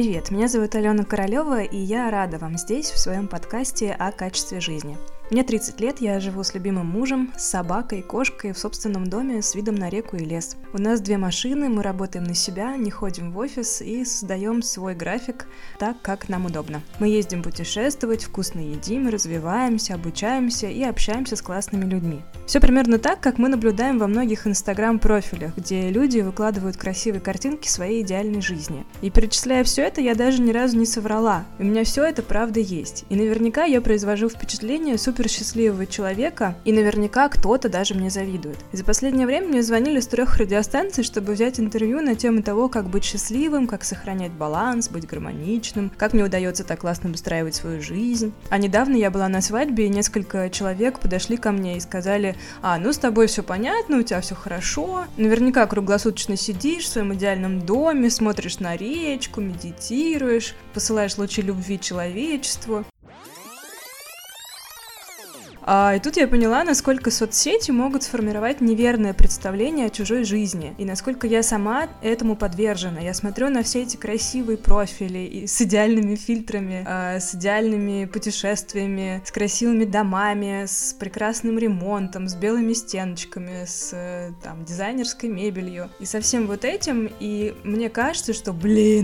Привет, меня зовут Алена Королёва, и я рада вам здесь, в своем подкасте о качестве жизни. Мне 30 лет, я живу с любимым мужем, с собакой, кошкой в собственном доме с видом на реку и лес. У нас 2 машины, мы работаем на себя, не ходим в офис и создаем свой график так, как нам удобно. Мы ездим путешествовать, вкусно едим, развиваемся, обучаемся и общаемся с классными людьми. Все примерно так, как мы наблюдаем во многих инстаграм-профилях, где люди выкладывают красивые картинки своей идеальной жизни. И перечисляя все это, я даже ни разу не соврала. У меня все это правда есть. И наверняка я произвожу впечатление суперсчастливого человека, и наверняка кто-то даже мне завидует. За последнее время мне звонили с 3 радиостанций, чтобы взять интервью на тему того, как быть счастливым, как сохранять баланс, быть гармоничным, как мне удается так классно выстраивать свою жизнь. А недавно я была на свадьбе, и несколько человек подошли ко мне и сказали: с тобой все понятно, у тебя все хорошо, наверняка круглосуточно сидишь в своем идеальном доме, смотришь на речку, медитируешь, посылаешь лучи любви человечеству». И тут я поняла, насколько соцсети могут сформировать неверное представление о чужой жизни, и насколько я сама этому подвержена. Я смотрю на все эти красивые профили и с идеальными фильтрами, с идеальными путешествиями, с красивыми домами, с прекрасным ремонтом, с белыми стеночками, с дизайнерской мебелью и со всем вот этим. И мне кажется, что,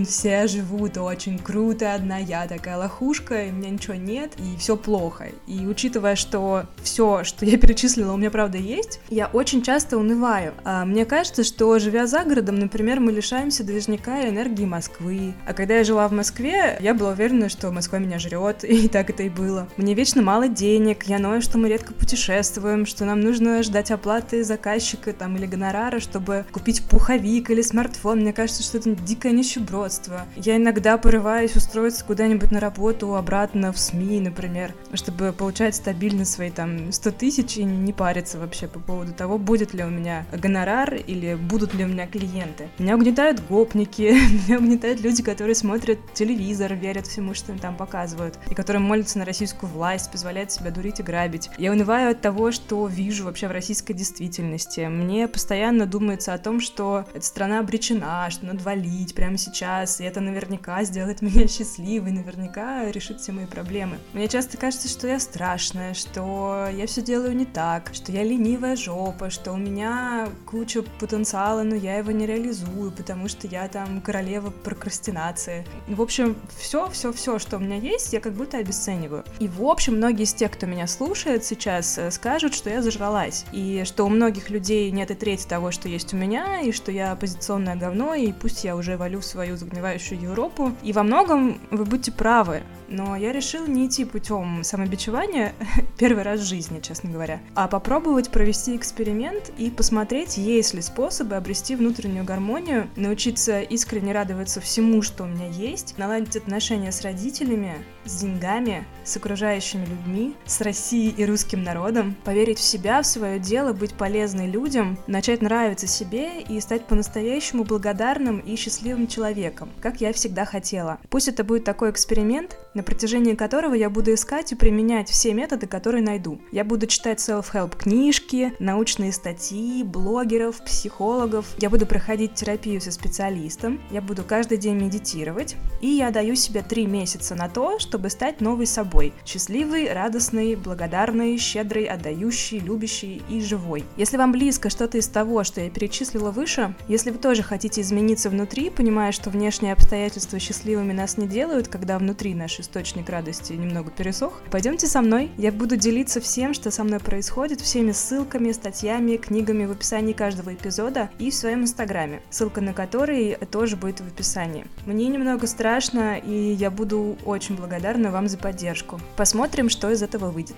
все живут очень круто, одна я такая лохушка, и у меня ничего нет, и все плохо. И учитывая, что все, что я перечислила, у меня правда есть, я очень часто унываю. Мне кажется, что, живя за городом, например, мы лишаемся движника и энергии Москвы. А когда я жила в Москве, я была уверена, что Москва меня жрет, и так это и было. Мне вечно мало денег, я ною, что мы редко путешествуем, что нам нужно ждать оплаты заказчика или гонорара, чтобы купить пуховик или смартфон. Мне кажется, что это дикое нищебродство. Я иногда порываюсь устроиться куда-нибудь на работу, обратно в СМИ, например, чтобы получать стабильно свои 100 тысяч и не париться вообще по поводу того, будет ли у меня гонорар или будут ли у меня клиенты. Меня угнетают гопники, меня угнетают люди, которые смотрят телевизор, верят всему, что им там показывают, и которые молятся на российскую власть, позволяют себя дурить и грабить. Я унываю от того, что вижу вообще в российской действительности. Мне постоянно думается о том, что эта страна обречена, что надо валить прямо сейчас, и это наверняка сделает меня счастливой, наверняка решит все мои проблемы. Мне часто кажется, что я страшная, что я все делаю не так, что я ленивая жопа, что у меня куча потенциала, но я его не реализую, потому что я королева прокрастинации. В общем, все, что у меня есть, я как будто обесцениваю. И в общем, многие из тех, кто меня слушает сейчас, скажут, что я зажралась, и что у многих людей нет и трети того, что есть у меня, и что я оппозиционное говно, и пусть я уже валю в свою загнивающую Европу. И во многом вы будете правы, но я решила не идти путем самобичевания первый раз в жизни, честно говоря, а попробовать провести эксперимент и посмотреть, есть ли способы обрести внутреннюю гармонию, научиться искренне радоваться всему, что у меня есть, наладить отношения с родителями, с деньгами, с окружающими людьми, с Россией и русским народом, поверить в себя, в свое дело, быть полезной людям, начать нравиться себе и стать по-настоящему благодарным и счастливым человеком, как я всегда хотела. Пусть это будет такой эксперимент, на протяжении которого я буду искать и применять все методы, которые найду. Я буду читать self-help книжки, научные статьи, блогеров, психологов. Я буду проходить терапию со специалистом. Я буду каждый день медитировать. И я даю себе 3 месяца на то, чтобы стать новой собой. Счастливый, радостный, благодарный, щедрый, отдающий, любящий и живой. Если вам близко что-то из того, что я перечислила выше, если вы тоже хотите измениться внутри, понимая, что внешние обстоятельства счастливыми нас не делают, когда внутри наш источник радости немного пересох, пойдемте со мной. Я буду делиться всем, что со мной происходит, всеми ссылками, статьями, книгами в описании каждого эпизода и в своем инстаграме, ссылка на который тоже будет в описании. Мне немного страшно, и я буду очень благодарна вам за поддержку. Посмотрим, что из этого выйдет.